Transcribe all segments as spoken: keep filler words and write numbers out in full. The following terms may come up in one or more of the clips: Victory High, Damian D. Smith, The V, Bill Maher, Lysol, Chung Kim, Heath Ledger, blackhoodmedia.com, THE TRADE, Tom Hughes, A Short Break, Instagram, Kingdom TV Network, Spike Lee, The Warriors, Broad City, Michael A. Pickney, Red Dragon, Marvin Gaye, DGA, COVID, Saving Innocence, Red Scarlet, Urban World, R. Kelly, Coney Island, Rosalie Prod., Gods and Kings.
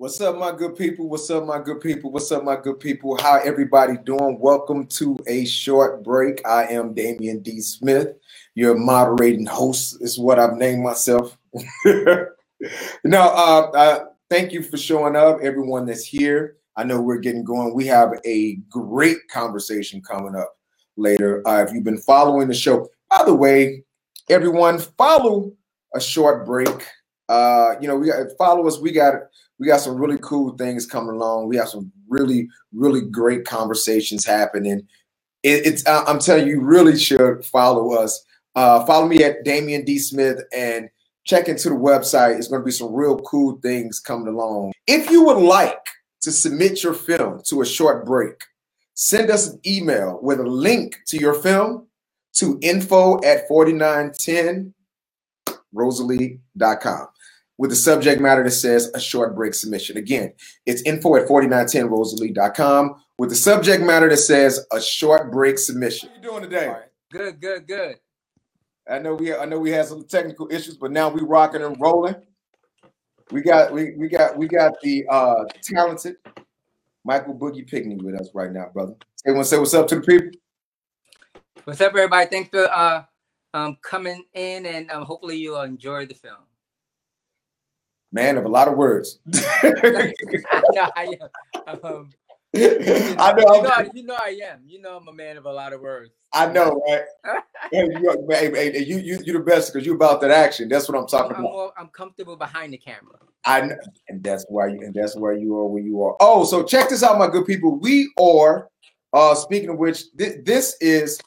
What's up, my good people? What's up, my good people? What's up, my good people? How everybody doing? Welcome to A Short Break. I am Damian D. Smith, your moderating host is what I've named myself. Now, uh, uh, thank you for showing up, everyone that's here. I know we're getting going. We have a great conversation coming up later. Uh, if you've been following the show, by the way, everyone, follow A Short Break. Uh, you know, we got follow us. We got we got some really cool things coming along. We have some really, really great conversations happening. It, it's I, I'm telling you, you really should follow us. Uh, follow me at Damian D. Smith and check into the website. It's going to be some real cool things coming along. If you would like to submit your film to A Short Break, send us an email with a link to your film to info at forty-nine ten Rosalie dot com with the subject matter that says A Short Break submission. Again, it's info at forty-nine ten Rosalie dot com with the subject matter that says A Short Break submission. How you doing today? All right. Good, good, good. I know we I know we had some technical issues, but now we rocking and rolling. We got we we got we got the uh, talented Michael Boogie Pickney with us right now, brother. Everyone say what's up to the people. What's up, everybody? Thanks for uh um coming in, and um, hopefully you'll enjoy the film. Man of a lot of words. I know I am. Um, you know, I know, you know, I, you know I am. You know I'm a man of a lot of words. I know, right? hey, you, hey, hey, you, you, you're the best because you're about that action. That's what I'm talking I'm, about. I'm, more, I'm comfortable behind the camera. I know, and that's why you, and that's where you are, where you are. Oh, so check this out, my good people. We are, uh, speaking of which, th- this is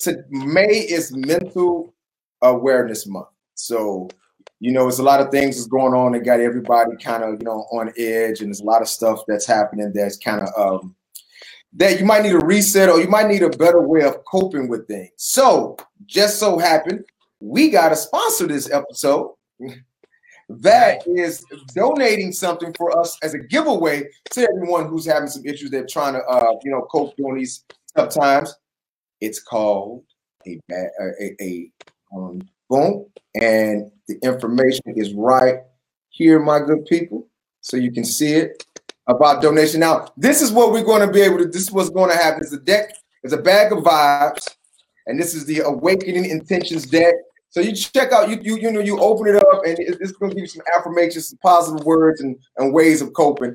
to May is Mental Awareness Month. So, you know, it's a lot of things that's going on that got everybody kind of, you know, on edge, and there's a lot of stuff that's happening that's kind of, um, that you might need a reset, or you might need a better way of coping with things. So just so happened, we got to sponsor this episode that is donating something for us as a giveaway to everyone who's having some issues. They're trying to, uh, you know, cope during these tough times. It's called a bad, a, a um, boom. And the information is right here, my good people. So you can see it. About donation. Now, this is what we're going to be able to, this is what's going to happen. It's a deck, it's a bag of vibes, and this is the Awakening Intentions deck. So you check out, you you, you know, you open it up, and it's, it's going to give you some affirmations, some positive words, and, and ways of coping.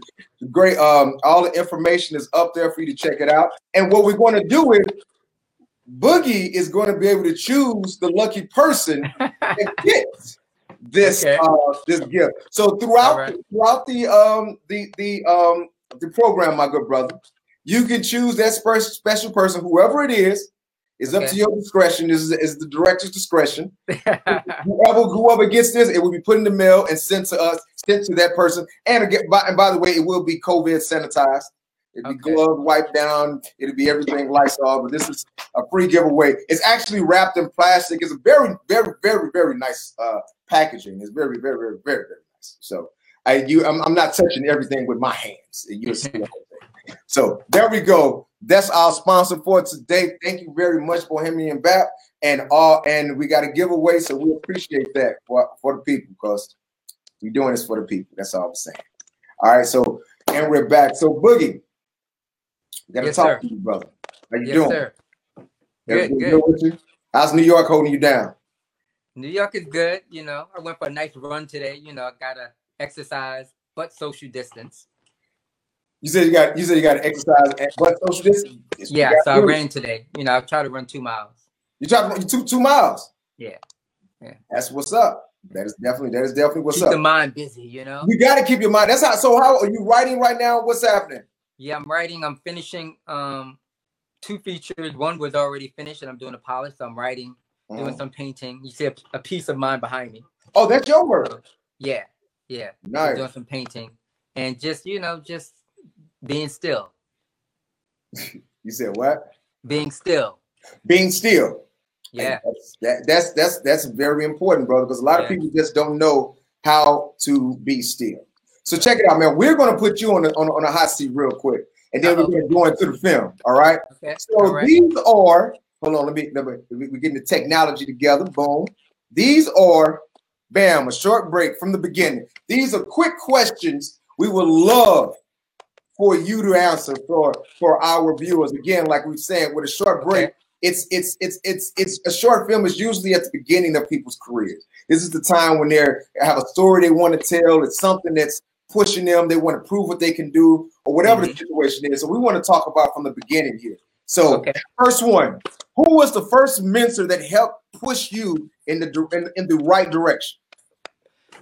Great. Um, all the information is up there for you to check it out. And what we're going to do is, Boogie is going to be able to choose the lucky person that gets this okay. uh, this gift. So throughout right. throughout the um the the um the program, my good brother, you can choose that spe- special person, whoever it is. It's okay. Up to your discretion. This is, is the director's discretion. whoever whoever gets this, it will be put in the mail and sent to us, sent to that person. And again, by, and by the way, it will be COVID sanitized. It'll okay. be gloved, wiped down. It'll be everything, Lysol. But this is a free giveaway. It's actually wrapped in plastic. It's a very, very, very, very nice uh, packaging. It's very, very, very, very, very nice. So I, you, I'm, I'm not touching everything with my hands. You'll see the whole thing. So there we go. That's our sponsor for today. Thank you very much, Bohemian Bap, and all. And we got a giveaway, so we appreciate that for, for the people, because we're doing this for the people. That's all I'm saying. All right. So and we're back. So Boogie. Gotta yes, talk sir. to you, brother. How you yes, doing? Sir. Good, good. With you? How's New York holding you down? New York is good. You know, I went for a nice run today. You know, I gotta exercise, but social distance. You said you got. You said you got to exercise, but social distance. It's yeah, so I ran today. You know, I tried to run two miles. You tried to run two two miles. Yeah, yeah. That's what's up. That is definitely that is definitely what's keep up. Keep the mind busy. You know, you gotta keep your mind. That's how. So, how are you writing right now? What's happening? Yeah, I'm writing. I'm finishing um, two features. One was already finished, and I'm doing a polish. So I'm writing, mm. doing some painting. You see a, a piece of mine behind me. Oh, that's your work. So, yeah, yeah. Nice. I'm doing some painting, and just you know, just being still. You said what? Being still. Being still. Yeah. That's, that, that's that's that's very important, brother, because a lot yeah. of people just don't know how to be still. So check it out, man. We're going to put you on a, on, a, on a hot seat real quick, and then Uh-oh. we're going to go into the film, all right? Okay. So all right. these are, hold on, let me, let me, we're getting the technology together, boom. These are, bam, a short break from the beginning. These are quick questions We would love for you to answer for, for our viewers. Again, like we said, with a short break, it's it's it's it's it's a short film is usually at the beginning of people's careers. This is the time when they have a story they want to tell. It's something that's pushing them. They want to prove what they can do, or whatever mm-hmm. the situation is. So we want to talk about from the beginning here. So okay. First one, who was the first mentor that helped push you in the in, in the right direction?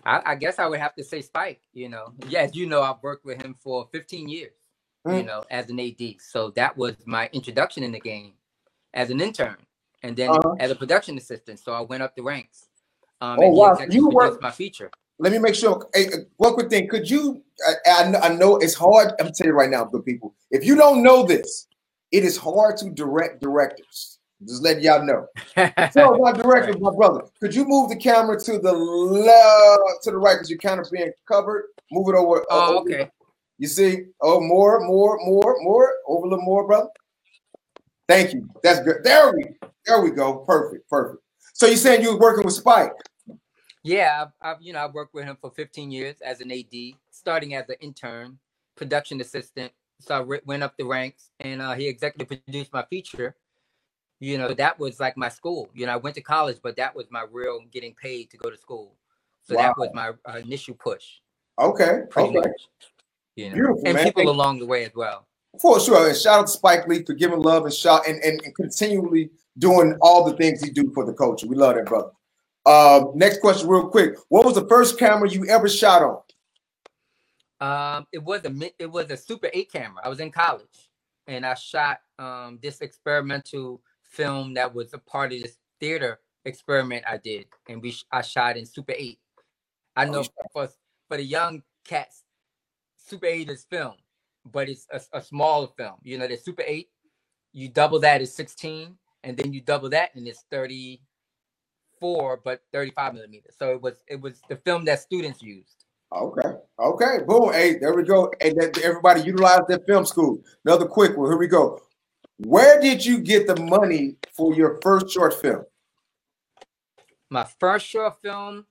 I, I guess I would have to say Spike, you know. Yes, you know, I've worked with him for fifteen years, mm. you know, as an A D. So that was my introduction in the game as an intern and then uh-huh. as a production assistant. So I went up the ranks. Um, oh, and wow. You were my feature. Let me make sure. Hey, one quick thing. Could you, I, I know it's hard. I'm telling you right now, good people, if you don't know this, it is hard to direct directors. Just letting y'all know. So my director, my brother, could you move the camera to the left, to the right, because you're kind of being covered? Move it over. Uh, oh, okay. Over. You see? Oh, more, more, more, more. Over a little more, brother. Thank you. That's good. There we, there we go. Perfect, perfect. So you're saying you were working with Spike? Yeah, I've, I've you know I've worked with him for fifteen years as an A D, starting as an intern, production assistant. So I re- went up the ranks, and uh, he executive produced my feature. You know, that was like my school. You know, I went to college, but that was my real getting paid to go to school. So wow. that was my uh, initial push. Okay. Pretty okay. much, you know. Beautiful, and man. People Thank along you. The way as well. For sure. And shout out to Spike Lee for giving love and shout and, and, and continually doing all the things he do for the culture. We love that, brother. Uh, next question real quick. What was the first camera you ever shot on? Um, it was a it was a Super eight camera. I was in college, and I shot um, this experimental film that was a part of this theater experiment I did, and we I shot in Super eight. I know for for the young cats, Super eight is film, but it's a, a smaller film. You know, the Super eight, you double that is sixteen, and then you double that and it's thirty-four, but thirty-five millimeters. So it was it was the film that students used. Okay. Okay. Boom. Hey, there we go. And hey, everybody utilize that film school. Another quick one. Here we go. Where did you get the money for your first short film? My first short film,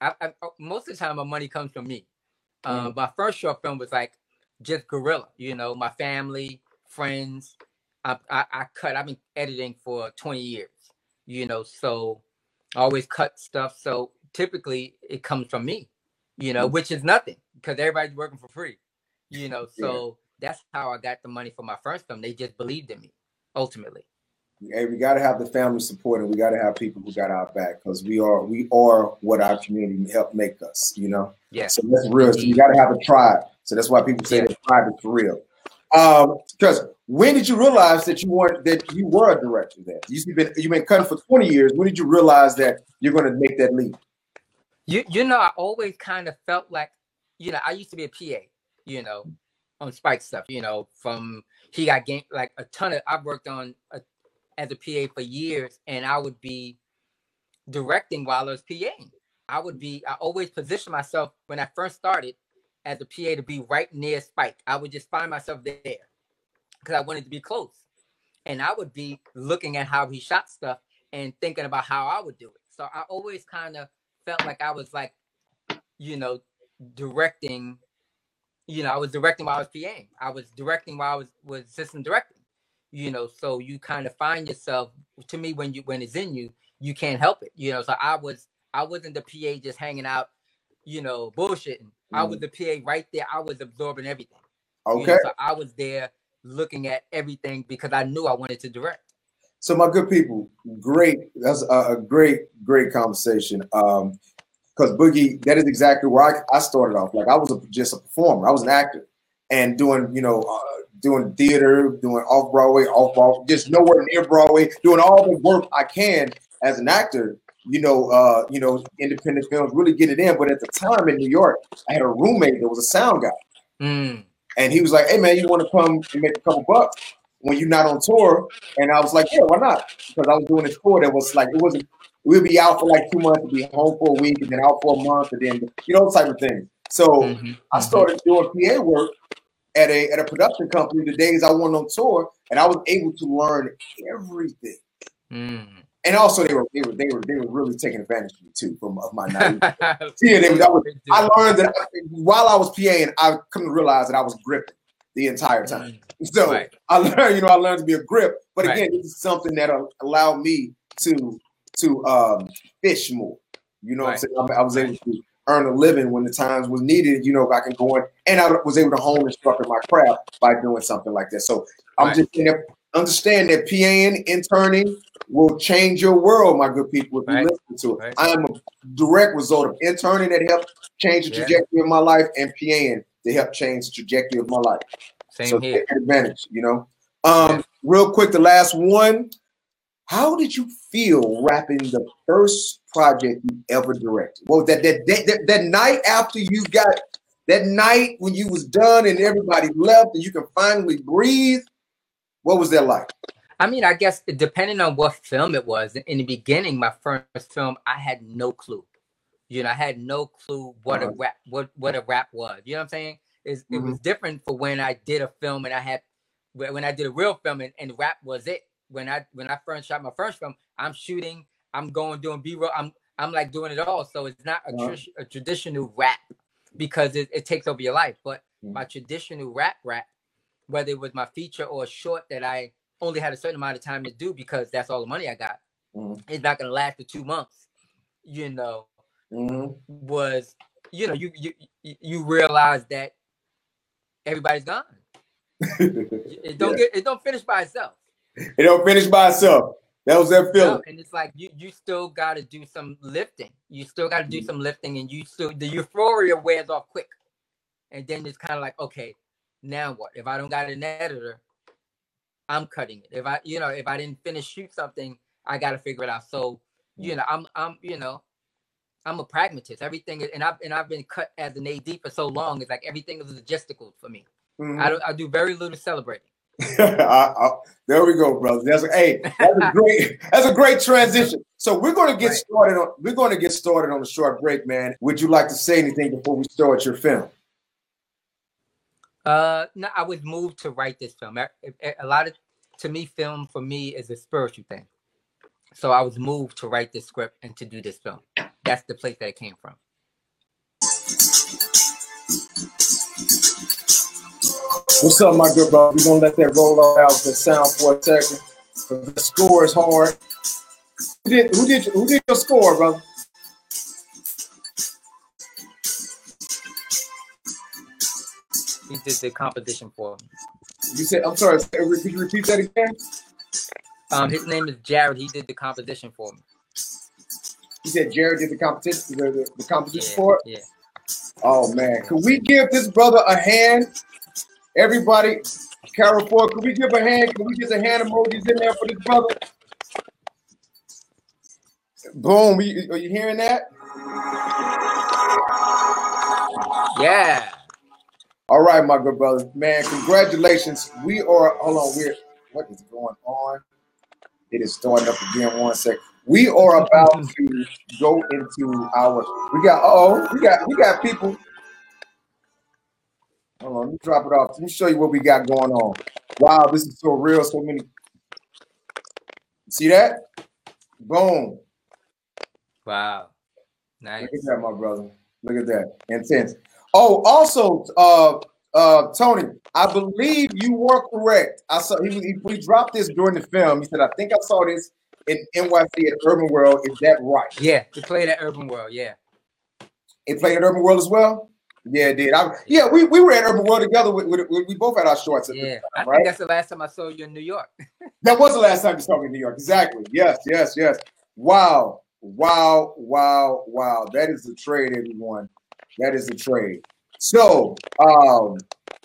I, I, most of the time my money comes from me. Mm-hmm. Uh, my first short film was like just guerrilla, you know, my family, friends. I, I, I cut, I've been editing for twenty years, you know, so I always cut stuff. So typically it comes from me, you know, mm-hmm. which is nothing because everybody's working for free, you know, so... Yeah. That's how I got the money for my first film. They just believed in me, ultimately. Hey, we got to have the family support, and we got to have people who got our back because we are we are what our community helped make us, you know? Yeah. So that's real. So you got to have a tribe. So that's why people say yeah. the tribe is for real. Because um, when did you realize that you were, that you were a director then? You've been, you've been cutting for twenty years. When did you realize that you're going to make that leap? You, you know, I always kind of felt like, you know, I used to be a P A, you know, on Spike stuff, you know, from he got game, like a ton of, I've worked on a, as a P A for years, and I would be directing while I was PAing. I would be, I always positioned myself when I first started as a P A to be right near Spike. I would just find myself there because I wanted to be close. And I would be looking at how he shot stuff and thinking about how I would do it. So I always kind of felt like I was like, you know, directing. You know, I was directing while I was PAing. I was directing while I was, was assistant directing. You know, so you kind of find yourself. To me, when you when it's in you, you can't help it. You know, so I was I wasn't the P A just hanging out, you know, bullshitting. Mm-hmm. I was the P A right there. I was absorbing everything. Okay. You know, so I was there looking at everything because I knew I wanted to direct. So my good people, great. That's a, a great, great conversation. Um, Because Boogie, that is exactly where I, I started off. Like I was a, just a performer. I was an actor and doing, you know, uh, doing theater, doing off-Broadway, off-Broadway, just nowhere near Broadway, doing all the work I can as an actor, you know, uh, you know, independent films, really get it in. But at the time in New York, I had a roommate that was a sound guy. Mm. And he was like, hey, man, you want to come and make a couple bucks when you're not on tour? And I was like, yeah, why not? Because I was doing this tour that was like, it wasn't, we'll be out for like two months, we'll be home for a week, and then out for a month, and then, you know, type of thing. So mm-hmm. I started doing P A work at a at a production company the days I went on tour, and I was able to learn everything. Mm. And also, they were they were they were they were really taking advantage of me too, from of my naive. yeah, they, I, was, I learned that I, while I was PAing, I come to realize that I was gripping the entire time. So right. I learned, you know, I learned to be a grip. But again, right. this is something that allowed me to to um, fish more. You know, right. what I'm saying? I was able to earn a living when the times was needed. You know, if I can go in, and I was able to hone and structure my craft by doing something like that. So I'm right. just in there. Understand that PAing, interning will change your world, my good people, if right. you listen to it. Right. I am a direct result of interning that helped change the trajectory yeah. of my life, and PAing that helped change the trajectory of my life. Same so here. Take advantage, you know. Um, yeah. Real quick, the last one. How did you feel rapping the first project you ever directed? Well, that that that, that, that night after you got, that night when you was done and everybody left and you can finally breathe, what was that like? I mean, I guess depending on what film it was. In the beginning, my first film, I had no clue. You know, I had no clue what uh-huh. a rap what, what a rap was. You know what I'm saying? It's, mm-hmm. It was different for when I did a film and I had when I did a real film and, and rap was it. When I when I first shot my first film, I'm shooting, I'm going doing B-roll, I'm I'm like doing it all. So it's not a, uh-huh. tr- a traditional rap because it, it takes over your life. But mm-hmm. my traditional rap rap. Whether it was my feature or a short that I only had a certain amount of time to do because that's all the money I got. Mm-hmm. It's not gonna last for two months, you know. Mm-hmm. Was you know you you you realize that everybody's gone. it don't yeah. get it don't finish by itself. It don't finish by itself. That was that feeling. No, and it's like you you still gotta do some lifting. You still gotta do mm-hmm. some lifting, and you still the euphoria wears off quick, and then it's kind of like okay. Now what? If I don't got an editor, I'm cutting it. If I, you know, if I didn't finish shoot something, I got to figure it out. So, you know, I'm, I'm, you know, I'm a pragmatist. Everything, and I've and I've been cut as an A D for so long. It's like everything is logistical for me. Mm-hmm. I don't, I do very little celebrating. I, I, there we go, brother. That's a, hey, that's a great, that's a great transition. So we're gonna get right. started on, we're gonna get started on a short break, man. Would you like to say anything before we start your film? Uh, no, I was moved to write this film. I, I, a lot of, to me, film for me is a spiritual thing. So I was moved to write this script and to do this film. That's the place that it came from. What's up, my good brother? We're gonna let that roll out the sound for a second. The score is hard. Who did who did who did your score, brother? He did the composition for him. You said, I'm sorry, could you repeat that again? Um, his name is Jared. He did the composition for me. You said Jared did the competition, the, the, the composition yeah, for it? Yeah. Oh, man. Could we give this brother a hand? Everybody, Carol Ford, could we give a hand? Can we get the hand emojis in there for this brother? Boom. Are you, are you hearing that? Yeah. All right, my good brother, man, congratulations. We are, hold on, we're, what is going on? It is starting up again, one sec. We are about to go into our, we got, uh-oh, we got, we got people. Hold on, let me drop it off. Let me show you what we got going on. Wow, this is so real, so many. See that? Boom. Wow, nice. Look at that, my brother. Look at that, intense. Oh, also, uh, uh, Tony, I believe you were correct. I saw he, he, he dropped this during the film. He said, I think I saw this in N Y C at Urban World. Is that right? Yeah, it played at Urban World, yeah. It played at Urban World as well? Yeah, it did. I, yeah, we, we were at Urban World together. With, with, with, we both had our shorts at yeah, the time, right? I think that's the last time I saw you in New York. That was the last time you saw me in New York, exactly. Yes, yes, yes. Wow, wow, wow, wow. That is the trade, everyone. That is the trade. So um,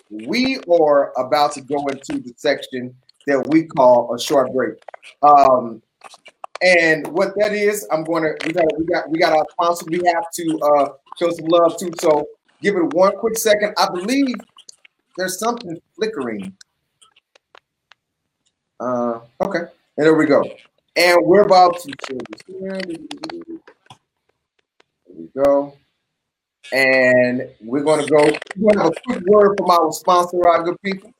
we are about to go into the section that we call a short break. Um, and what that is, I'm going to, we got, we got, we got our sponsor. We have to uh, show some love too. So give it one quick second. I believe there's something flickering. Uh, okay. And there we go. And we're about to, there we go. And we're going to go. We're going to have a quick word from our sponsor, our good people,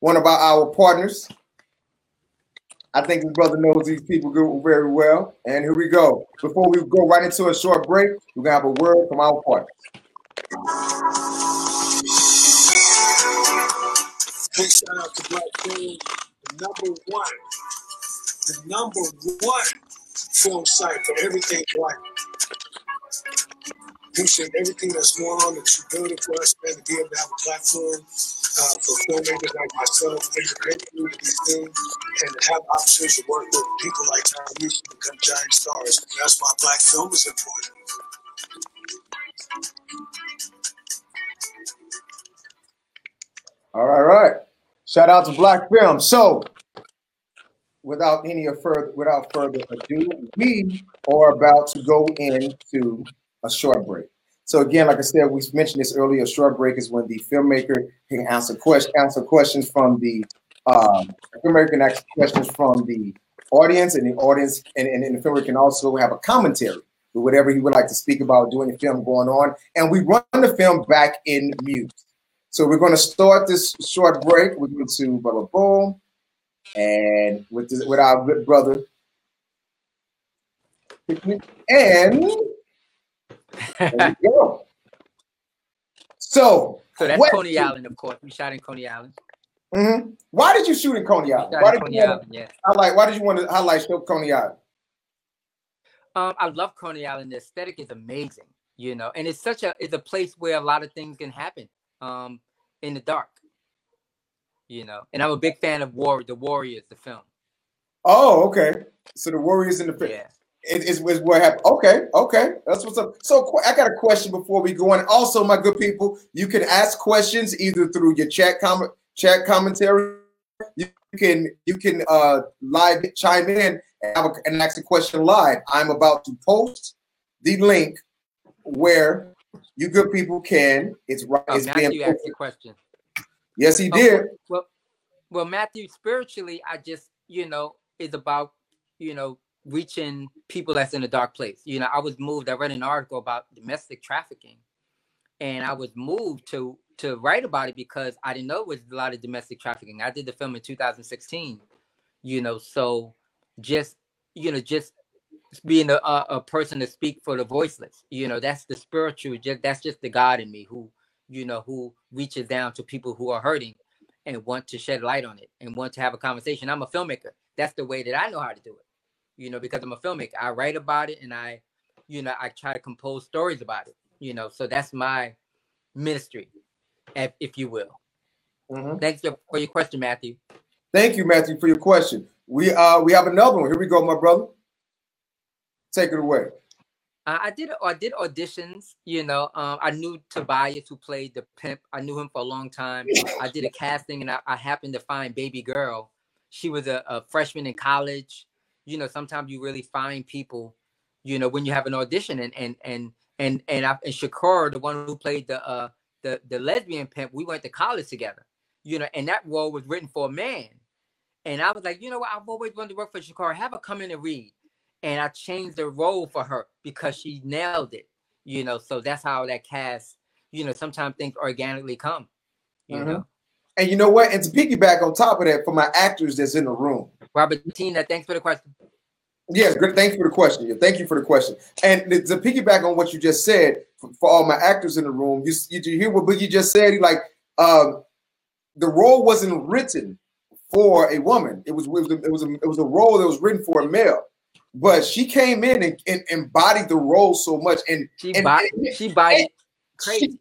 one of our, our partners. I think this brother knows these people very well. And here we go. Before we go right into a short break, we're going to have a word from our partners. Big shout out to Black King, the number one, the number one film site for everything black. Appreciate everything that's going on that you're building for us, man, to be able to have a platform uh, for filmmakers like myself and the great community thing, and to have opportunities to work with people like Tom Hughes to become giant stars. And that's why black film is important. All right, right. Shout out to Black Film. So, without any further without further ado, we are about to go into a short break. So again, like I said, we mentioned this earlier. A short break is when the filmmaker can answer question, answer questions from the um, filmmaker can ask questions from the audience, and the audience and, and, and the filmmaker can also have a commentary with whatever he would like to speak about during the film going on, and we run the film back in mute. So we're going to start this short break. We're going to blah blah blah, and with this, with our good brother and. There you go. So, so that's Coney Island, of course. We shot in Coney Island. Mm-hmm. Why did you shoot in Coney Island? Why did Coney you Island, yeah. highlight, why did you want to highlight show Coney Island? Um, I love Coney Island. The aesthetic is amazing, you know, and it's such a it's a place where a lot of things can happen um, in the dark, you know. And I'm a big fan of War, The Warriors, the film. Oh, okay. So The Warriors in the film. Yeah. Is, is what happened. Okay, okay. That's what's up. So I got a question before we go on. Also, my good people, you can ask questions either through your chat comment, chat commentary. You can you can uh, live chime in and, have a, and ask a question live. I'm about to post the link where you good people can. It's right. Oh, it's Matthew being asked a question. Yes, he oh, did. Well, well, Matthew, spiritually, I just you know is about you know. reaching people that's in a dark place. You know, I was moved. I read an article about domestic trafficking, and I was moved to to write about it because I didn't know it was a lot of domestic trafficking. I did the film in two thousand sixteen, you know, so just, you know, just being a, a person to speak for the voiceless, you know, that's the spiritual, just, that's just the God in me who, you know, who reaches down to people who are hurting and want to shed light on it and want to have a conversation. I'm a filmmaker. That's the way that I know how to do it. You know, because I'm a filmmaker, I write about it and I, you know, I try to compose stories about it, you know, so that's my ministry, if, if you will. Mm-hmm. Thanks for your question, Matthew. Thank you, Matthew, for your question. We uh we have another one. Here we go, my brother. Take it away. Uh, I did I did auditions, you know, um, I knew Tobias who played the pimp. I knew him for a long time. I did a casting and I, I happened to find Baby Girl. She was a, a freshman in college. You know, sometimes you really find people, you know, when you have an audition and and and and and, I, and Shakur, the one who played the uh the the lesbian pimp, we went to college together, you know, and that role was written for a man, and I was like, you know what, I've always wanted to work for Shakur. Have her come in and read, and I changed the role for her because she nailed it, you know. So that's how that cast, you know, sometimes things organically come, you mm-hmm. know. And you know what? And to piggyback on top of that, for my actors that's in the room, Robertina, thanks for the question. Yes, good. Thanks for the question. Yeah, thank you for the question. And to piggyback on what you just said, for, for all my actors in the room, you you, you hear what Boogie just said? He like, um, the role wasn't written for a woman. It was it was a, it was a, it was a role that was written for a male. But she came in and, and embodied the role so much, and she and, body, and, she body crazy. She,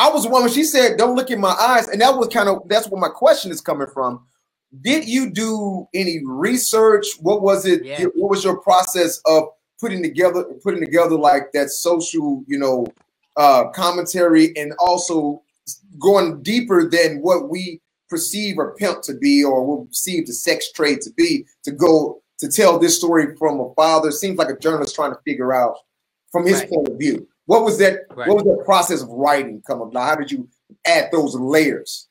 I was the one when she said, "Don't look in my eyes," and that was kind of that's where my question is coming from. Did you do any research? What was it? Yeah. What was your process of putting together putting together like that social, you know, uh, commentary, and also going deeper than what we perceive a pimp to be, or we perceive the sex trade to be, to go to tell this story from a father? Seems like a journalist trying to figure out from his right. point of view. What was that? Right. What was the process of writing come up? Now, how did you add those layers?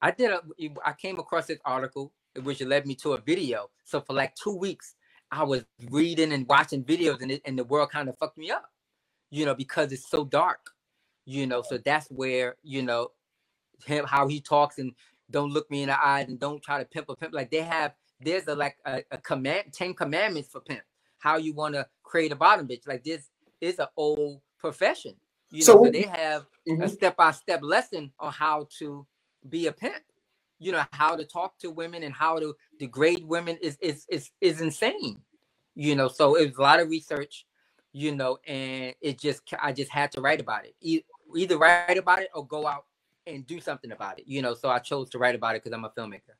I did. A, I came across this article, which led me to a video. So for like two weeks, I was reading and watching videos, and it, and the world kind of fucked me up, you know, because it's so dark, you know. So that's where you know him, how he talks, and don't look me in the eyes, and don't try to pimp a pimp. Like they have there's a like a, a command, ten commandments for pimp. How you want to create a bottom bitch? Like this is an old profession. You so, know, so they have mm-hmm. a step-by-step lesson on how to be a pimp. You know, how to talk to women and how to degrade women is is is is insane. You know, so it was a lot of research. You know, and it just I just had to write about it. E- either write about it or go out and do something about it. You know, so I chose to write about it because I'm a filmmaker.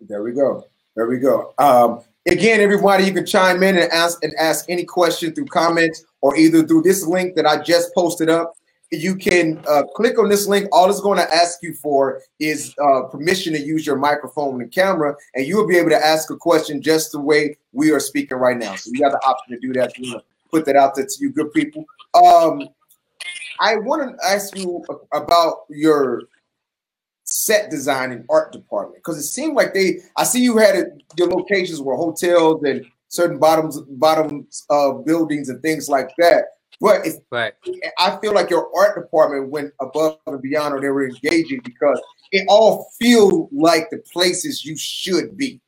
There we go. There we go. Um, again, everybody, you can chime in and ask and ask any question through comments or either through this link that I just posted up. You can uh, click on this link. All it's going to ask you for is uh, permission to use your microphone and camera, and you will be able to ask a question just the way we are speaking right now. So you got the option to do that. You know, put that out there to you, good people. Um, I want to ask you about your set design and art department, because it seemed like they, I see you had it, your locations were hotels and certain bottoms, bottoms of uh, buildings and things like that. But it's, right. I feel like your art department went above and beyond, or they were engaging, because it all feel like the places you should be.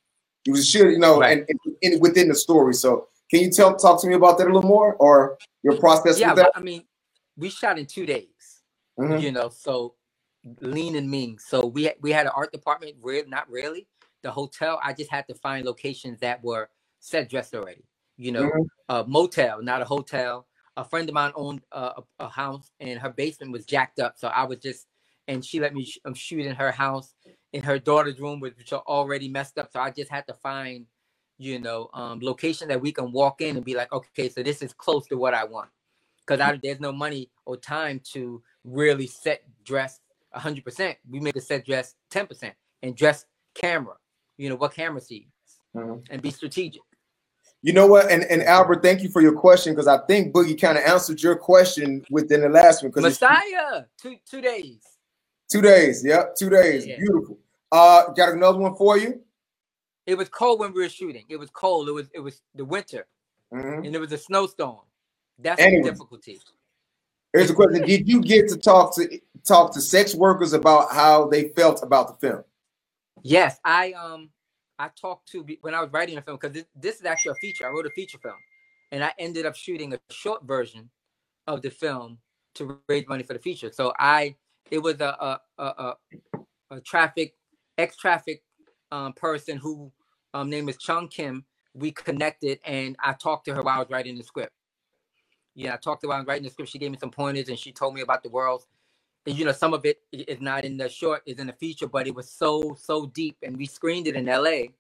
You should, you know, right. and, and, and within the story. So can you tell talk to me about that a little more, or your process yeah, with that? I mean, we shot in two days, mm-hmm. you know, so lean and mean. So we we had an art department, re- not really. The hotel, I just had to find locations that were set dressed already. You know, mm-hmm. a motel, not a hotel. A friend of mine owned uh, a, a house, and her basement was jacked up. So I was just, and she let me sh- um, shoot in her house, in her daughter's room, which are already messed up. So I just had to find, you know, um, location that we can walk in and be like, okay, so this is close to what I want. Because I, there's no money or time to really set dress one hundred percent. We make a set dress ten percent and dress camera. You know, what camera sees mm-hmm. and be strategic. You know what? And, and Albert, thank you for your question, because I think Boogie kind of answered your question within the last one. Messiah, two two days. Two days. Yep. Two days. Yeah. Beautiful. Uh, got another one for you. It was cold when we were shooting. It was cold. It was it was the winter, mm-hmm. and it was a snowstorm. That's anyway, the difficulty. Here's a question: did you get to talk to talk to sex workers about how they felt about the film? Yes, I um I talked to when I was writing the film, because this, this is actually a feature. I wrote a feature film, and I ended up shooting a short version of the film to raise money for the feature. So I it was a a a, a, a traffic ex traffic. Um, person who um, name is Chung Kim. We connected, and I talked to her while I was writing the script. Yeah, I talked to her while I was writing the script. She gave me some pointers, and she told me about the world. And, you know, some of it is not in the short, is in the feature, but it was so, so deep. And we screened it in L A.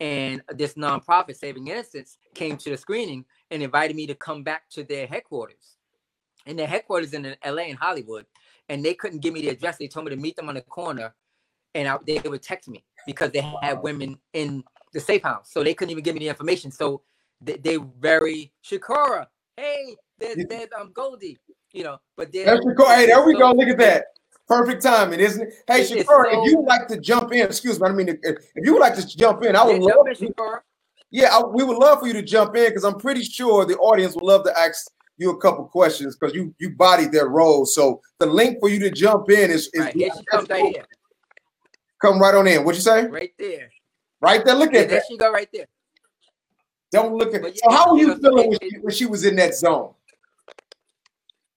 And this nonprofit, Saving Innocence, came to the screening and invited me to come back to their headquarters. And their headquarters in L A and Hollywood. And they couldn't give me the address. They told me to meet them on the corner, and I, they would text me, because they had women in the safe house. So they couldn't even give me the information. So they, they very, Shakira, hey, there's, there's um, Goldie, you know. But then, hey, there we so, go. Look at that. Perfect timing, isn't it? Hey, Shakira, so, if you would like to jump in, excuse me, I mean, if, if you would like to jump in, I would love in, Yeah, I, we would love for you to jump in, because I'm pretty sure the audience would love to ask you a couple questions, because you, you bodied their role. So the link for you to jump in is... is right, here she comes right here. Come right on in. What'd you say? Right there. Right there. Look yeah, at there that. There she go right there. Don't look at. Yeah, so how were you feeling when she, when she was in that zone?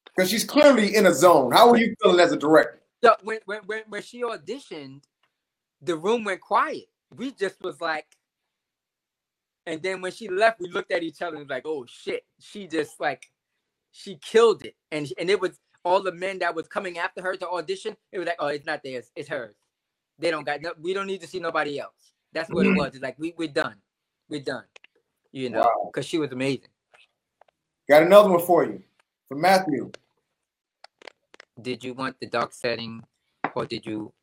Because she's clearly in a zone. How were you feeling as a director? So when when when, when she auditioned, the room went quiet. We just was like, and then when she left, we looked at each other and was like, oh shit, she just like, she killed it. And and it was all the men that was coming after her to audition. It was like, oh, it's not theirs, it's hers. They don't got. We don't need to see nobody else. That's what mm-hmm. it was. It's like we we're done, we're done. You know, because wow. she was amazing. Got another one for you, from Matthew. Did you want the dark setting, or did you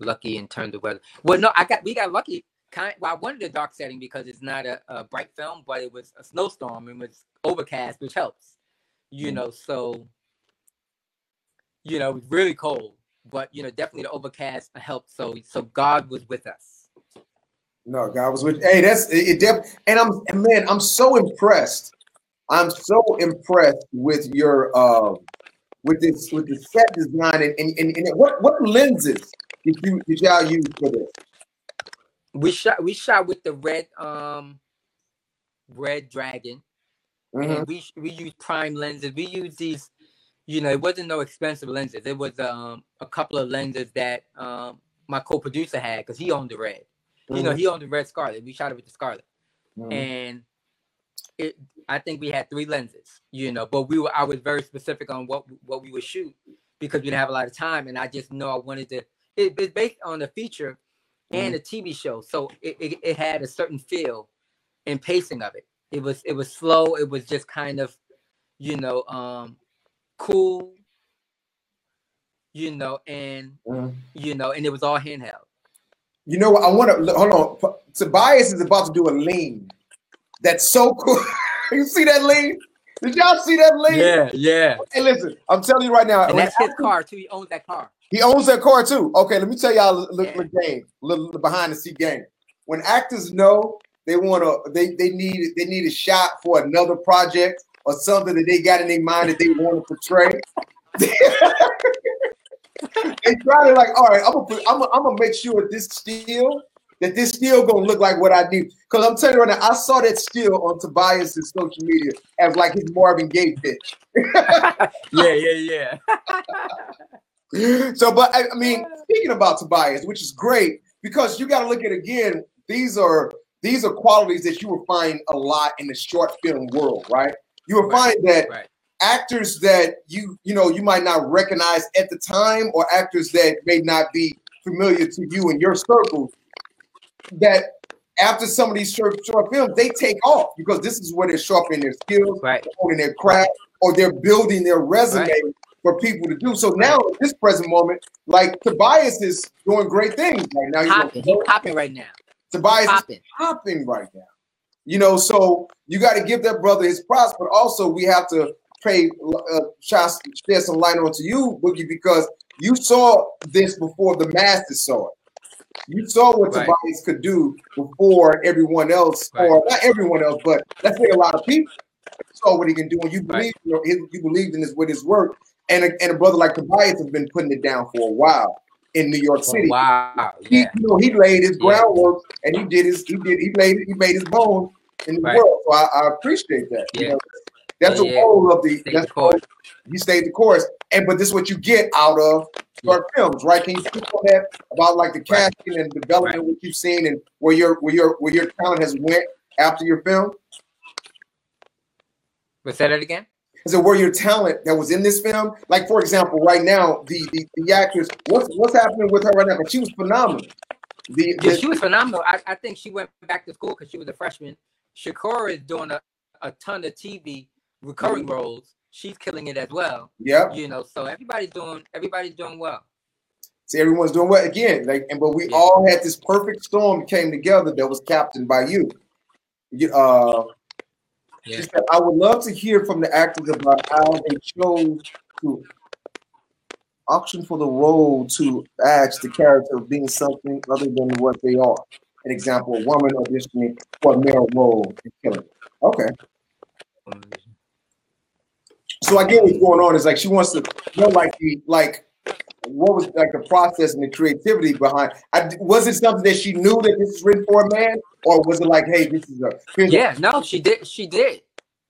lucky in terms of weather? Well, no, I got we got lucky. Kind. Well, I wanted the dark setting because it's not a, a bright film, but it was a snowstorm and was overcast, which helps. You mm-hmm. know, so you know, it was really cold. But, you know, definitely the overcast helped. So so God was with us. No, God was with. Hey, that's it. Def, and I'm and man, I'm so impressed. I'm so impressed with your uh, with this with the set design and and, and, and what, what lenses did you did y'all use for this? we shot we shot with the red um Red Dragon. Mm-hmm. And we we used prime lenses. We used these, you know, it wasn't no expensive lenses. It was um a couple of lenses that um my co-producer had because he owned the red. Mm-hmm. You know, he owned the Red Scarlet. We shot it with the Scarlet. Mm-hmm. And it, I think we had three lenses, you know, but we were I was very specific on what what we would shoot because we didn't have a lot of time, and I just know I wanted to. It, it's based on the feature and a T V show, so it, it, it had a certain feel and pacing of it. It was it was slow. It was just kind of, you know, um, cool, you know, and mm. you know, and it was all handheld. You know what? I want to hold on. Tobias is about to do a lean. That's so cool. You see that lean? Did y'all see that lean? Yeah, yeah. Hey, listen, I'm telling you right now. And that's his car too. He owns that car. He owns that car too. Okay, let me tell y'all a little, little game, little, little behind the scene game. When actors know they want to, they they need they need a shot for another project or something that they got in their mind that they want to portray. They try to like, all right, I'm gonna put, I'm gonna, I'm gonna make sure this still that this still gonna look like what I do. Because I'm telling you right now, I saw that still on Tobias's social media as like his Marvin Gaye pitch. yeah, yeah, yeah. So, but I, I mean, speaking about Tobias, which is great because you got to look at again. These are these are qualities that you will find a lot in the short film world, right? You will right, find that right. actors that you you know you might not recognize at the time, or actors that may not be familiar to you in your circle, that after some of these short, short films, they take off because this is where they're sharpening their skills, right. honing their craft, or they're building their resume. Right. For people to do so now at this present moment, like Tobias is doing great things right now. Popping, he's popping right now. Tobias popping. is popping right now. You know, so you got to give that brother his props, but also we have to pay uh, share some light onto you, Boogie, because you saw this before the masses saw it. You saw what right. Tobias could do before everyone else, right. or not everyone else, but let's say a lot of people saw what he can do, and you believe right. you, know, his, you believed in his with his work. And a, and a brother like Tobias has been putting it down for a while in New York City. Oh, wow, he, yeah. you know, he laid his groundwork yeah. and he did his he did he laid he made his bones in the right. world. So I, I appreciate that. Yeah. You know, that's yeah, the goal yeah. of the. That's the course. You stayed the course, and but this is what you get out of short yeah. films, right? Can you speak on that about like the casting right. and development right. what you've seen and where your where your where your talent has went after your film? What's that again? Is it where your talent that was in this film? Like, for example, right now, the the, the actress, what's what's happening with her right now? But she was phenomenal. The, the, yeah, she was phenomenal. I, I think she went back to school because she was a freshman. Shakira is doing a, a ton of T V recurring roles. She's killing it as well. Yeah. You know, so everybody's doing everybody's doing well. See, everyone's doing well again. Like, and but we yeah. all had this perfect storm that came together that was captained by you. You uh Yeah. She said, I would love to hear from the actors about how they chose to option for the role to badge the character of being something other than what they are. An example, a woman auditioning for a male role and killing. Okay. So I get what's going on. It's like she wants to know, like, the, like what was like the process and the creativity behind. I, was it something that she knew that this is written for a man? Or was it like, hey, this is a... Yeah, no, she did. She did.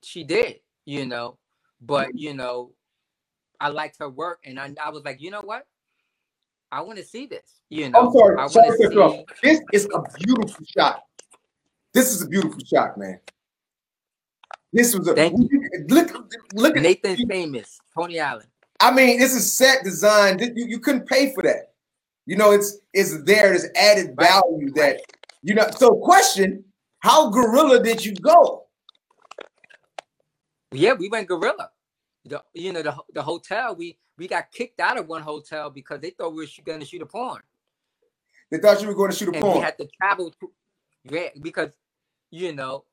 She did, you know. But, you know, I liked her work. And I, I was like, you know what? I want to see this, you know. I'm sorry. I sorry see... This is a beautiful shot. This is a beautiful shot, man. This was a... Thank you. Look, look at... Nathan's you. Famous, Coney Island. I mean, this is set design. You, you couldn't pay for that. You know, it's, it's there. There's added value right. that... Right. You know, so question, how guerrilla did you go? Yeah, we went guerrilla. The, you know, the the hotel, we, we got kicked out of one hotel because they thought we were going to shoot a porn. They thought you were going to shoot a and porn. We had to travel to, yeah, because, you know,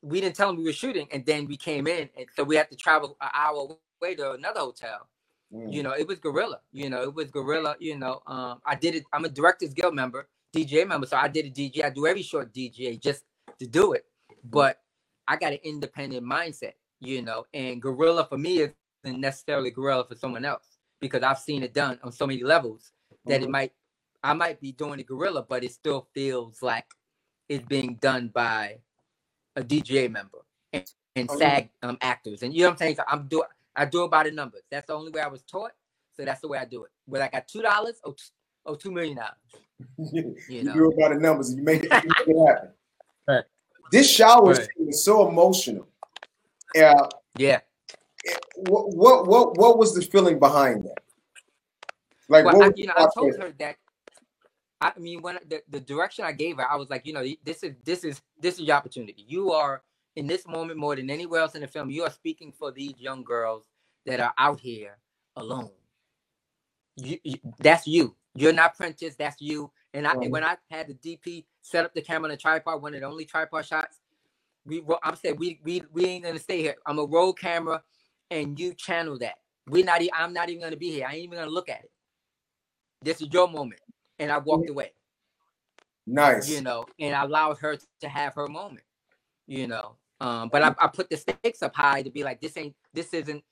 we didn't tell them we were shooting, and then we came in, and so we had to travel an hour away to another hotel. Mm. You know, it was guerrilla. You know, it was guerrilla. You know, um, I did it. I'm a Directors Guild member. D J member, so I did a D J. I do every short D J just to do it, but I got an independent mindset, you know. And guerrilla for me isn't necessarily guerrilla for someone else because I've seen it done on so many levels that mm-hmm. it might I might be doing a guerrilla, but it still feels like it's being done by a D G A member and, and oh, SAG um, actors. And you know what I'm saying? So I'm do I do it by the numbers. That's the only way I was taught. So that's the way I do it. Whether I got two dollars or or two million dollars. You, you know? Do it by the numbers and you make it, you make it happen. Right. This shower right. is so emotional. Uh, yeah. What what what what was the feeling behind that? Like, well, what I, you know, I told her that. I mean, when the, the direction I gave her, I was like, you know, this is this is this is your opportunity. You are in this moment more than anywhere else in the film. You are speaking for these young girls that are out here alone. You, you, that's you. You're not Prentice. That's you. And I, right. when I had the D P set up the camera on a tripod, one of the only tripod shots, we I said we we we ain't gonna stay here. I'm a roll camera, and you channel that. We not. I'm not even gonna be here. I ain't even gonna look at it. This is your moment. And I walked away. Nice. You know, and I allowed her to have her moment, you know. Um, but I, I put the stakes up high to be like, this ain't, this isn't,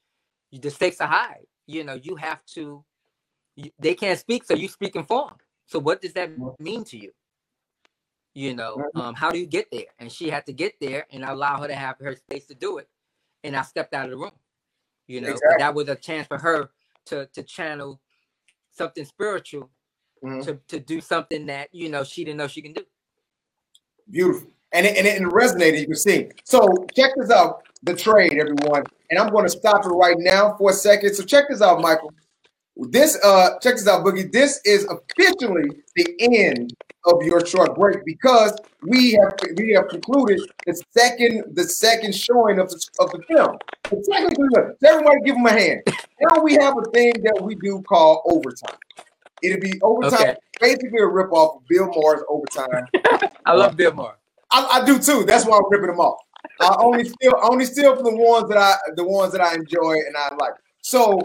the stakes are high. You know, you have to, you, they can't speak, so you speak in form. So what does that mean to you? You know, um, how do you get there? And she had to get there, and I allowed her to have her space to do it. And I stepped out of the room. You know, exactly. That was a chance for her to, to channel something spiritual. Mm-hmm. To, to do something that, you know, she didn't know she can do. Beautiful. And it, and it resonated, you can see. So check this out, The Trade, everyone. And I'm going to stop it right now for a second. So check this out, Michael. This, uh, check this out, Boogie. This is officially the end of your short break because we have we have concluded the second the second showing of the, of the film. So technically, look, everybody give them a hand. Now we have a thing that we do call overtime. It'll be overtime, okay. Basically a ripoff of Bill Maher's Overtime. I love Bill Maher. I, I do too. That's why I'm ripping them off. I only steal, only steal from the ones that I, the ones that I enjoy and I like. So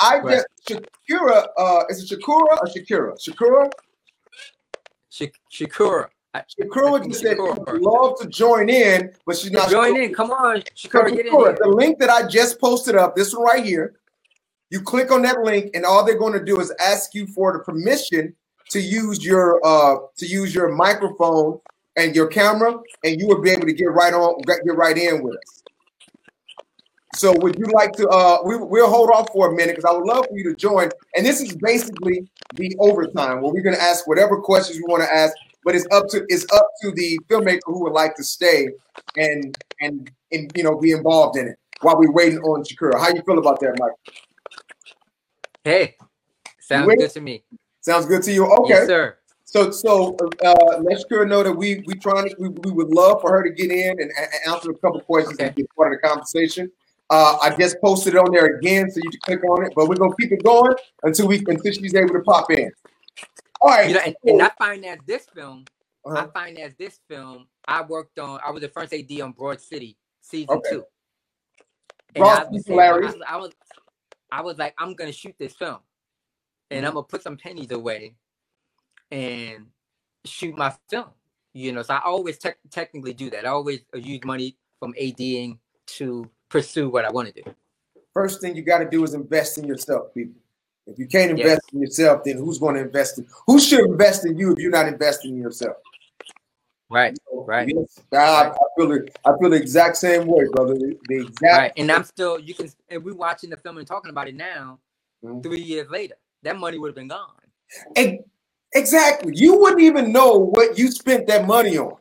I right. just Shakira. Uh, is it Shakira or Shakira? Shakira. Sh- Shakira. Shakira just said she'd love to join in, but she's not join sure. in. Come on, Shakira. Get in here. The link that I just posted up, this one right here. You click on that link, and all they're going to do is ask you for the permission to use your uh, to use your microphone and your camera, and you will be able to get right on, get right in with us. So, would you like to? Uh, we we'll hold off for a minute because I would love for you to join. And this is basically the overtime where we're going to ask whatever questions you want to ask, but it's up to it's up to the filmmaker who would like to stay and and and you know be involved in it while we're waiting on Shakira. How you feel about that, Michael? Hey, sounds Wait. good to me. Sounds good to you. Okay, yes, sir. So, so uh, let Shakira know that we we trying to, we, we would love for her to get in and, and answer a couple questions okay. and be part of the conversation. Uh, I just posted it on there again, so you can click on it. But we're gonna keep it going until we until she's able to pop in. All right. You know, and, and I financed this film. Uh-huh. I financed this film. I worked on. I was the first A D on Broad City season okay. two. And Broad City, hilarious. I, I was. I was like, I'm gonna shoot this film, and I'm gonna put some pennies away, and shoot my film. You know, so I always te- technically do that. I always use money from ADing to pursue what I want to do. First thing you got to do is invest in yourself, people. If you can't invest yes. in yourself, then who's going to invest in? Who should invest in you if you're not investing in yourself? Right, you know, right. Yes, I, right. I feel it. I feel the exact same way, brother. The, the exact right, and I'm still. You can. And we're watching the film and talking about it now. Mm-hmm. Three years later, that money would have been gone. And exactly, you wouldn't even know what you spent that money on.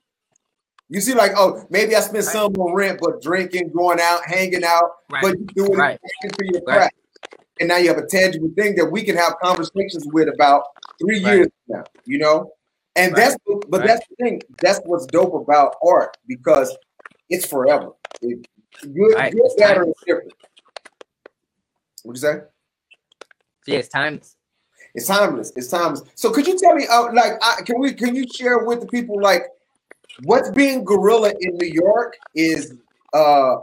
You see, like, oh, maybe I spent right. some on rent, but drinking, going out, hanging out, right. but you doing right. it for your craft. Right. And now you have a tangible thing that we can have conversations with about three right. years now. You know. And right. that's, but right. that's the thing. That's what's dope about art because it's forever. It, good, right. good, bad, or different. What'd you say? Yeah, it's timeless. It's timeless. It's timeless. So, could you tell me, uh, like, I, can we, can you share with the people, like, what's being guerrilla in New York is, uh,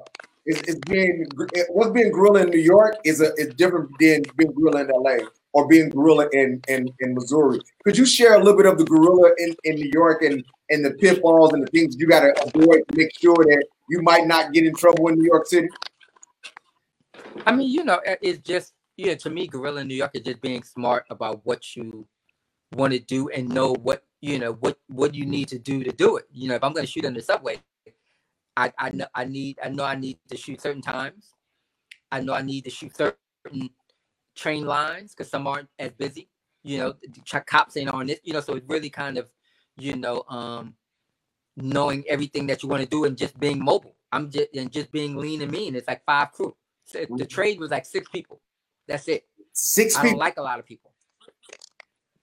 is, is being what's being guerrilla in New York is a is different than being guerrilla in L A. Or being guerrilla in, in, in Missouri. Could you share a little bit of the guerrilla in, in New York and, and the pitfalls and the things you gotta avoid to make sure that you might not get in trouble in New York City? I mean, you know, it's just, yeah, to me, guerrilla in New York is just being smart about what you want to do and know what, you know, what, what you need to do to do it. You know, if I'm going to shoot on the subway, I, I know I need, I know I need to shoot certain times. I know I need to shoot certain train lines because some aren't as busy, you know, the cops ain't on it, you know, so it's really kind of, you know, um, knowing everything that you want to do and just being mobile. I'm just, and just being lean and mean. It's like five crew. So the trade was like six people. That's it. Six I people. I don't like a lot of people.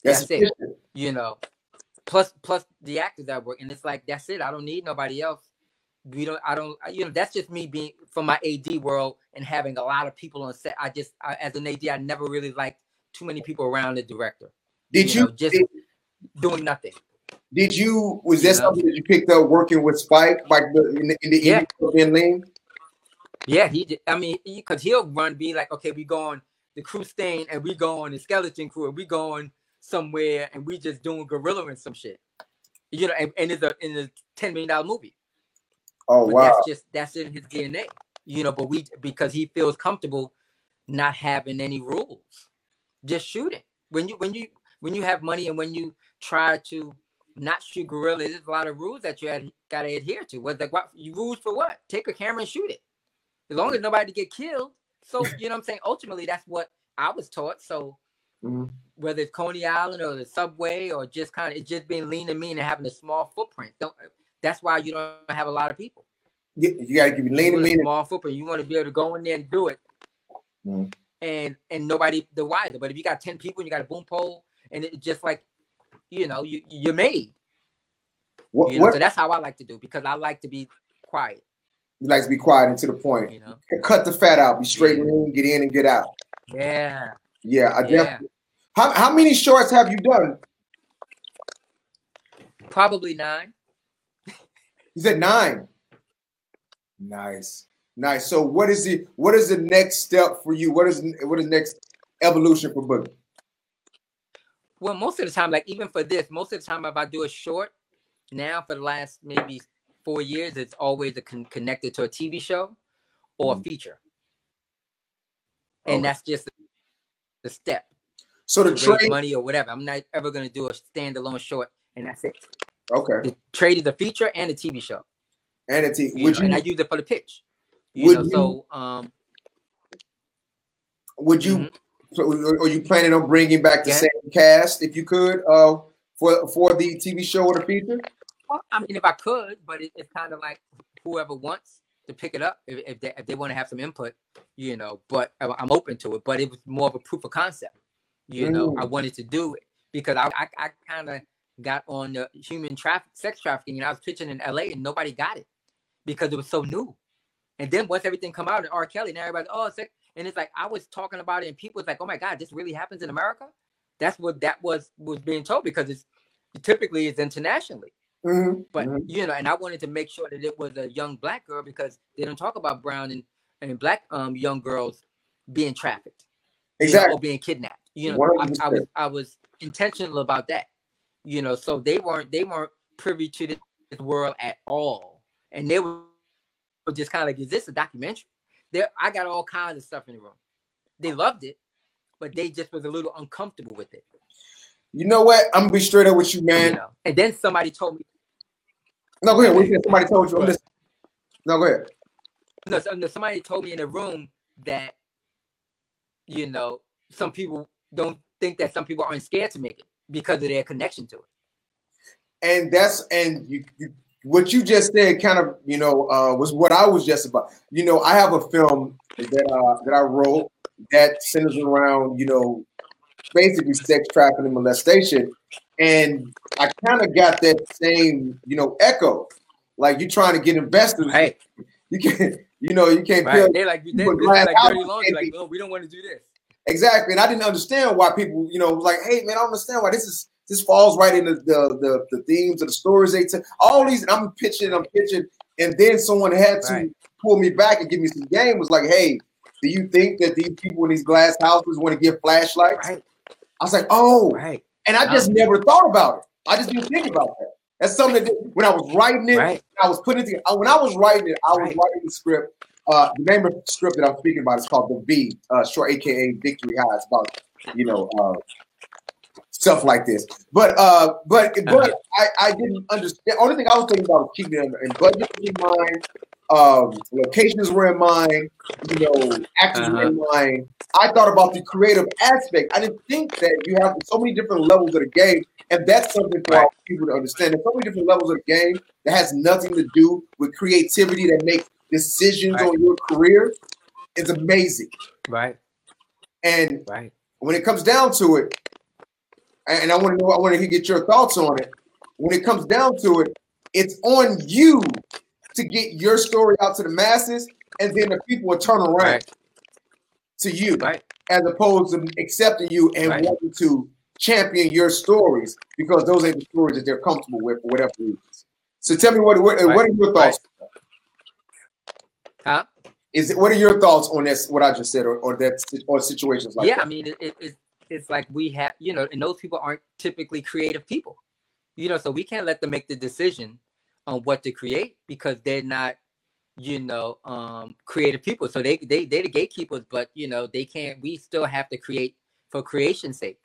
That's, that's it. True. You know, plus, plus the actors that work. And it's like, that's it. I don't need nobody else. We don't, I don't, you know, that's just me being from my A D world and having a lot of people on set. I just, I, as an A D, I never really liked too many people around the director. Did you, you know, just did, doing nothing. Did you, was that you something know? that you picked up working with Spike, like in the, in the yeah. in Lean? Yeah, he did. I mean, because he, he'll run, be like, okay, we going the crew stain and we going the skeleton crew and we going somewhere and we just doing guerrilla and some shit. You know, and, and it's a, in a ten million dollar movie. Oh, but wow. That's just, that's in his D N A, you know, but we, because he feels comfortable not having any rules, just shooting. When you, when you, when you have money and when you try to not shoot guerrilla, there's a lot of rules that you had got to adhere to. What's like, what, you rules for what? Take a camera and shoot it. As long as nobody get killed. So, you know what I'm saying? Ultimately, that's what I was taught. So mm-hmm. whether it's Coney Island or the subway or just kind of, it's just being lean and mean and having a small footprint. Don't, That's why you don't have a lot of people. Yeah, you gotta give me lean and mean. Small footprint. You want to be able to go in there and do it, mm. and and nobody the wiser. But if you got ten people and you got a boom pole, and it's just like, you know, you you're made. What, you know? what? So that's how I like to do, because I like to be quiet. You like to be quiet and to the point. You know? Cut the fat out. Be straight yeah. in, get in and get out. Yeah. Yeah. I yeah. definitely. How how many shorts have you done? Probably nine. He's at nine. Nice, nice. So, what is the what is the next step for you? What is what is next evolution for Boogie? Well, most of the time, like even for this, most of the time, if I do a short now for the last maybe four years, it's always a con- connected to a T V show or mm-hmm. a feature, and okay. that's just the step. So the trade money or whatever. I'm not ever going to do a standalone short, and that's it. Okay. The trade is a feature and a T V show. And a T V. You know, you, and I use it for the pitch. You would know, you, so um would you mm-hmm. are you planning on bringing back the yeah. same cast if you could uh for for the T V show or the feature? Well, I mean if I could, but it, it's kind of like whoever wants to pick it up if, if they if they want to have some input, you know, but I'm open to it. But it was more of a proof of concept. You mm. know, I wanted to do it because I I, I kind of got on the human traffic, sex trafficking, and I was pitching in L A and nobody got it because it was so new. And then once everything come out and R. Kelly and everybody, oh, sex. And it's like, I was talking about it and people was like, oh my God, this really happens in America? That's what that was, was being told because it's typically it's internationally. Mm-hmm. But, mm-hmm. you know, and I wanted to make sure that it was a young black girl because they don't talk about brown and, and black um, young girls being trafficked. Exactly. You know, or being kidnapped. You know, I, I was I was intentional about that. You know, so they weren't they weren't privy to this world at all, and they were just kind of like, "Is this a documentary?" There, I got all kinds of stuff in the room. They loved it, but they just was a little uncomfortable with it. You know what? I'm gonna be straight up with you, man. You know? And then somebody told me. No, go ahead. Somebody told you. I'm just... No, go ahead. No, so, no, somebody told me in the room that, you know, some people don't think that some people aren't scared to make it. Because of their connection to it, and that's and you, you what you just said kind of you know uh, was what I was just about. You know, I have a film that uh, that I wrote that centers around you know basically sex trafficking and molestation, and I kind of got that same you know echo, like you're trying to get investors. Right. You can you know you can't. Right. They like they like very long. Like oh, we don't want to do this. Exactly, and I didn't understand why people, you know, like, hey, man, I don't understand why this is this falls right into the the, the themes of the stories they tell. All these, and I'm pitching, I'm pitching, and then someone had to right. pull me back and give me some game. Was like, hey, do you think that these people in these glass houses want to get flashlights? Right. I was like, oh, right. and I just um, never thought about it. I just didn't think about that. That's something that when I was writing it, right. I was putting it together. When I was writing it, I was right. writing the script. Uh, the name of the script that I'm speaking about is called The V, uh, short, A K A Victory High. It's about, you know, uh, stuff like this. But uh, but but I, I didn't understand. Only thing I was thinking about was keeping them in budget in mind, um, locations were in mind, you know, actors uh-huh. were in mind. I thought about the creative aspect. I didn't think that you have so many different levels of the game, and that's something for right. people to understand. There's so many different levels of the game that has nothing to do with creativity that makes decisions right. on your career. It's amazing. Right. And right. when it comes down to it, and I want to know, I want to get your thoughts on it. When it comes down to it, it's on you to get your story out to the masses, and then the people will turn around right. to you, right. as opposed to accepting you and right. wanting to champion your stories, because those ain't the stories that they're comfortable with for whatever reasons. So tell me, what what, right. what are your thoughts? Right. Huh? Is it, what are your thoughts on this? What I just said, or, or that, or situations like yeah, that? Yeah, I mean, it, it, it, it's like we have, you know, and those people aren't typically creative people, you know, so we can't let them make the decision on what to create because they're not, you know, um, creative people. So they they they're the gatekeepers, but you know, they can't. We still have to create for creation's sake.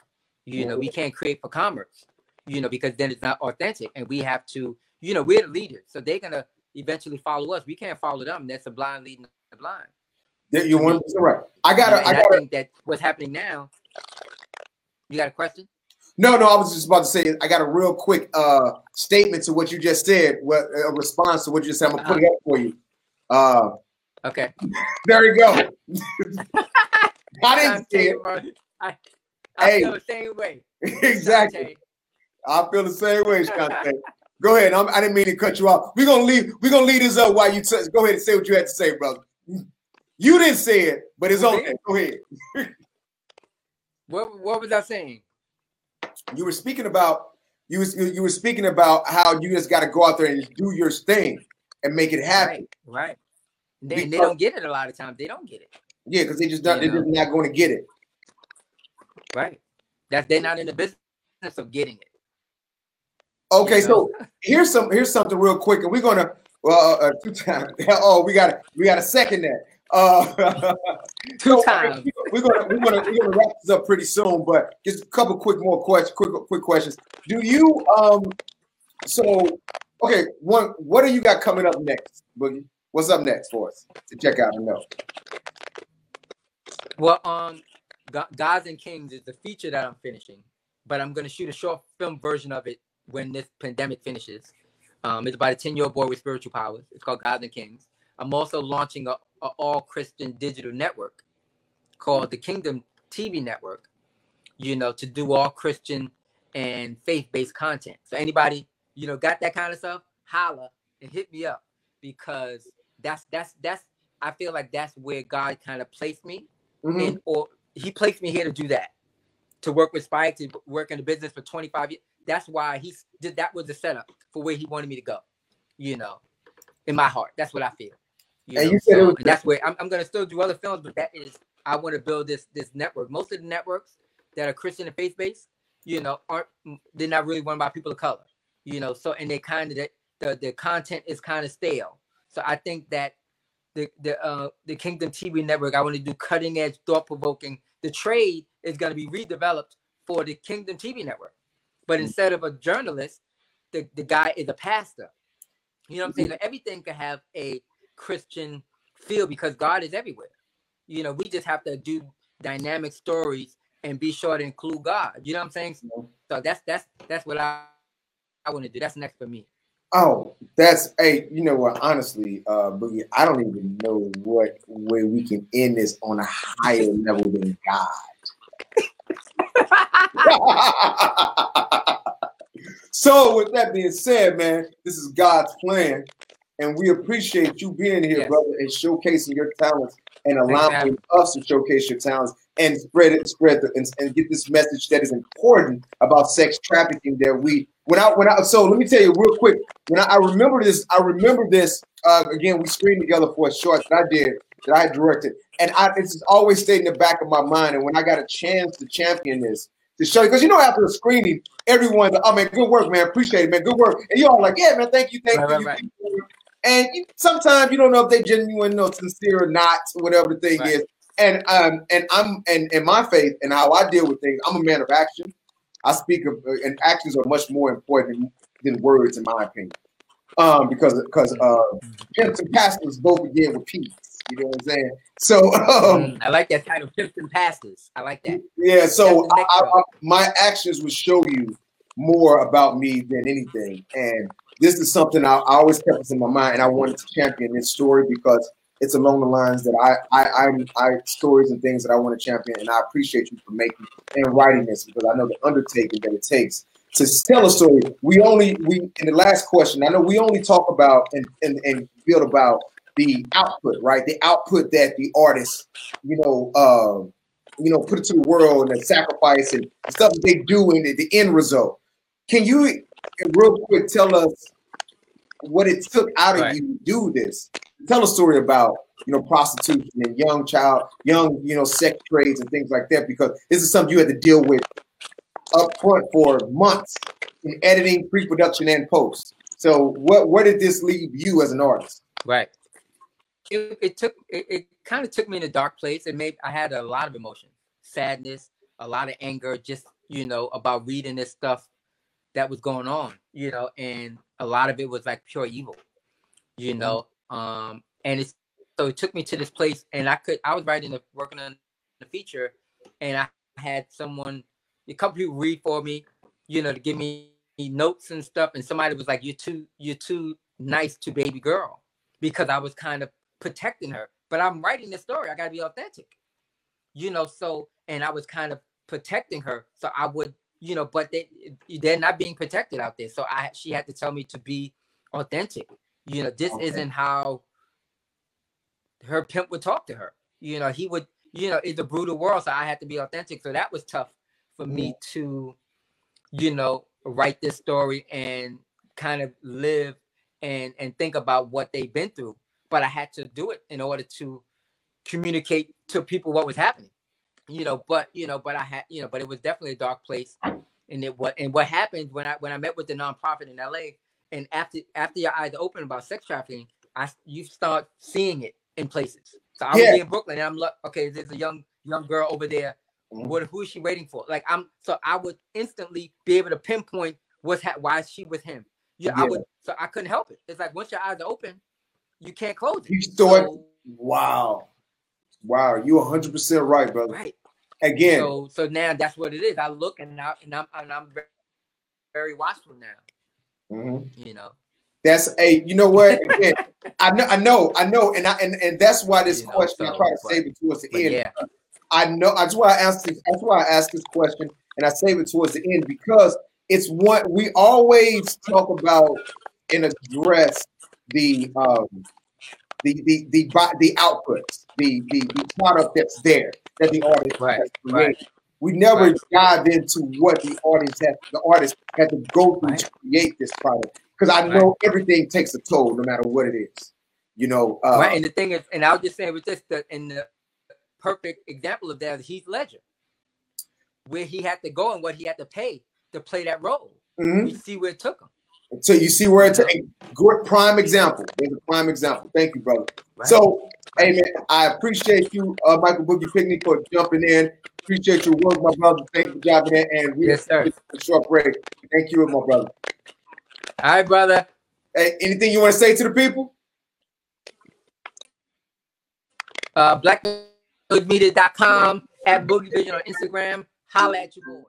You yeah. know, we can't create for commerce. You know, because then it's not authentic, and we have to. You know, we're the leaders, so they're gonna eventually follow us. We can't follow them. That's a blind leading. Blind. You're one hundred percent right. I gotta. And I gotta. I think that what's happening now. You got a question? No, no. I was just about to say. I got a real quick uh, statement to what you just said. What a response to what you just said. I'm gonna uh-huh. put it up for you. Uh, okay. There you go. I didn't see it. I, I hey. feel the same way. Exactly. I feel the same way, Shante. Go ahead. I'm, I didn't mean to cut you off. We're gonna leave. We're gonna leave this up while you t- go ahead and say what you had to say, brother. You didn't say it, but it's okay. Go ahead. What What was I saying? You were speaking about you was you were speaking about how you just got to go out there and do your thing and make it happen. Right. right. They because, they don't get it a lot of times. They don't get it. Yeah, because they just don't, they're know? just not going to get it. Right. That they're not in the business of getting it. Okay, you know? So here's some here's something real quick, and we're gonna. Well, uh, two times. Oh, we got we got to second that. Uh, two so times. We're gonna we're gonna we're gonna wrap this up pretty soon, but just a couple quick more questions. Quick quick questions. Do you um? So okay, one. What do you got coming up next, Boogie? What's up next for us to check out and know? Well, um, Gods and Kings is the feature that I'm finishing, but I'm gonna shoot a short film version of it when this pandemic finishes. Um, it's about a ten-year-old boy with spiritual powers. It's called Gods and Kings. I'm also launching a, a all-Christian digital network called the Kingdom T V Network, you know, to do all Christian and faith-based content. So anybody, you know, got that kind of stuff, holla and hit me up, because that's, that's, that's, I feel like that's where God kind of placed me. Mm-hmm. And, or he placed me here to do that, to work with Spike, to work in the business for twenty-five years. That's why he did. That was the setup for where he wanted me to go, you know, in my heart. That's what I feel. You and know? You said so, it was- and that's where I'm, I'm going to still do other films, but that is, I want to build this this network. Most of the networks that are Christian and faith-based, you know, aren't, they're not really run by people of color, you know, so, and they kind of, the, the content is kind of stale. So I think that the, the, uh, the Kingdom T V Network, I want to do cutting edge, thought provoking. The Trade is going to be redeveloped for the Kingdom T V Network. But instead of a journalist, the, the guy is a pastor. You know what I'm saying? Like everything can have a Christian feel because God is everywhere. You know, we just have to do dynamic stories and be sure to include God. You know what I'm saying? So, so that's that's that's what I I want to do. That's next for me. Oh, that's hey, you know what? Honestly, uh, Boogie, I don't even know what way we can end this on a higher level than God. So with that being said, man, this is God's plan, and we appreciate you being here, yes. brother, and showcasing your talents and allowing exactly. us to showcase your talents and spread it, spread the, and, and get this message that is important about sex trafficking. That we when I when I so let me tell you real quick. When I, I remember this, I remember this uh, again. We screened together for a short that I did that I directed, and I it's always stayed in the back of my mind. And when I got a chance to champion this. To show you, because you know after the screening, everyone's like, oh man, good work, man, appreciate it, man, good work. And you're all like, yeah, man, thank you, thank right, you. Right, right. And you, sometimes you don't know if they genuine or sincere or not, whatever the thing right. is. And um, and I'm and in my faith and how I deal with things, I'm a man of action. I speak of, and actions are much more important than words, in my opinion, um, because because uh, pimps and pastors both begin with P's. You know what I'm saying? So um, I like that title, pimps and pastors. I like that. Yeah. So I, I, my actions would show you more about me than anything, and this is something I, I always kept this in my mind, and I wanted to champion this story because it's along the lines that I, I, I, I stories and things that I want to champion, and I appreciate you for making and writing this because I know the undertaking that it takes to tell a story. We only we in the last question, I know we only talk about and and, and build about the output, right? The output that the artist, you know, uh, you know, put it to the world and the sacrifice and stuff that they do and the, the end result. Can you real quick tell us what it took out right. of you to do this? Tell a story about, you know, prostitution and young child, young, you know, sex trades and things like that, because this is something you had to deal with up front for months in editing, pre-production and post. So what, where did this leave you as an artist? Right. It, it took, it, it kind of took me in a dark place. It made, I had a lot of emotion, sadness, a lot of anger, just, you know, about reading this stuff that was going on, you know, and a lot of it was like pure evil, you know, mm-hmm. Um, and it's, so it took me to this place and I could, I was writing, a, working on the feature and I had someone, a couple people read for me, you know, to give me notes and stuff. And somebody was like, you're too, you're too nice to baby girl, because I was kind of protecting her, but I'm writing this story. I gotta be authentic, you know? So, and I was kind of protecting her. So I would, you know, but they, they're not being protected out there. So I, she had to tell me to be authentic. You know, this okay. isn't how her pimp would talk to her. You know, he would, you know, it's a brutal world, so I had to be authentic. So that was tough for me to, you know, write this story and kind of live and, and think about what they've been through. But I had to do it in order to communicate to people what was happening. You know, but, you know, but I had, you know, but it was definitely a dark place. And it was, and what happened when I, when I met with the nonprofit in L A, and after after your eyes open about sex trafficking, I you start seeing it in places. So I yeah. was in Brooklyn, and I'm like, okay, there's a young young girl over there. What who is she waiting for? Like I'm, so I would instantly be able to pinpoint what's ha- why is she with him. Yeah, yeah, I would. So I couldn't help it. It's like once your eyes are open, you can't close it. You start. So, wow, wow, you're one hundred percent right, brother. Right. Again. So so now that's what it is. I look and I and I'm and I'm very, very watchful now. Mm-hmm. You know, that's a you know what Again, I know I know I know and I and, and that's why this you question know, so, I try to but, save it towards the end. Yeah. I know that's why I asked this, that's why I asked this question and I save it towards the end because it's what we always talk about and address the um the the the the outputs the the, the product that's there that the artist right, has created. Right. We never right. dive into what the audience has, the artist had to go through right. to create this product. Because I know right. everything takes a toll, no matter what it is. You know, uh, right? And the thing is, and I was just saying with this, the, and the perfect example of that is Heath Ledger, where he had to go and what he had to pay to play that role. Mm-hmm. You see where it took him. So you see where it's a prime example. There's a prime example. Thank you, brother. Right. So, hey, man, I appreciate you, uh, Michael Boogie Pickney, for jumping in. Appreciate your work, my brother. Thank you for jumping in. And we yes, sir. A short break. Thank you, my brother. All right, brother. Hey, anything you want to say to the people? Uh, black hood media dot com, at Boogie Vision on Instagram. Holla at your boy.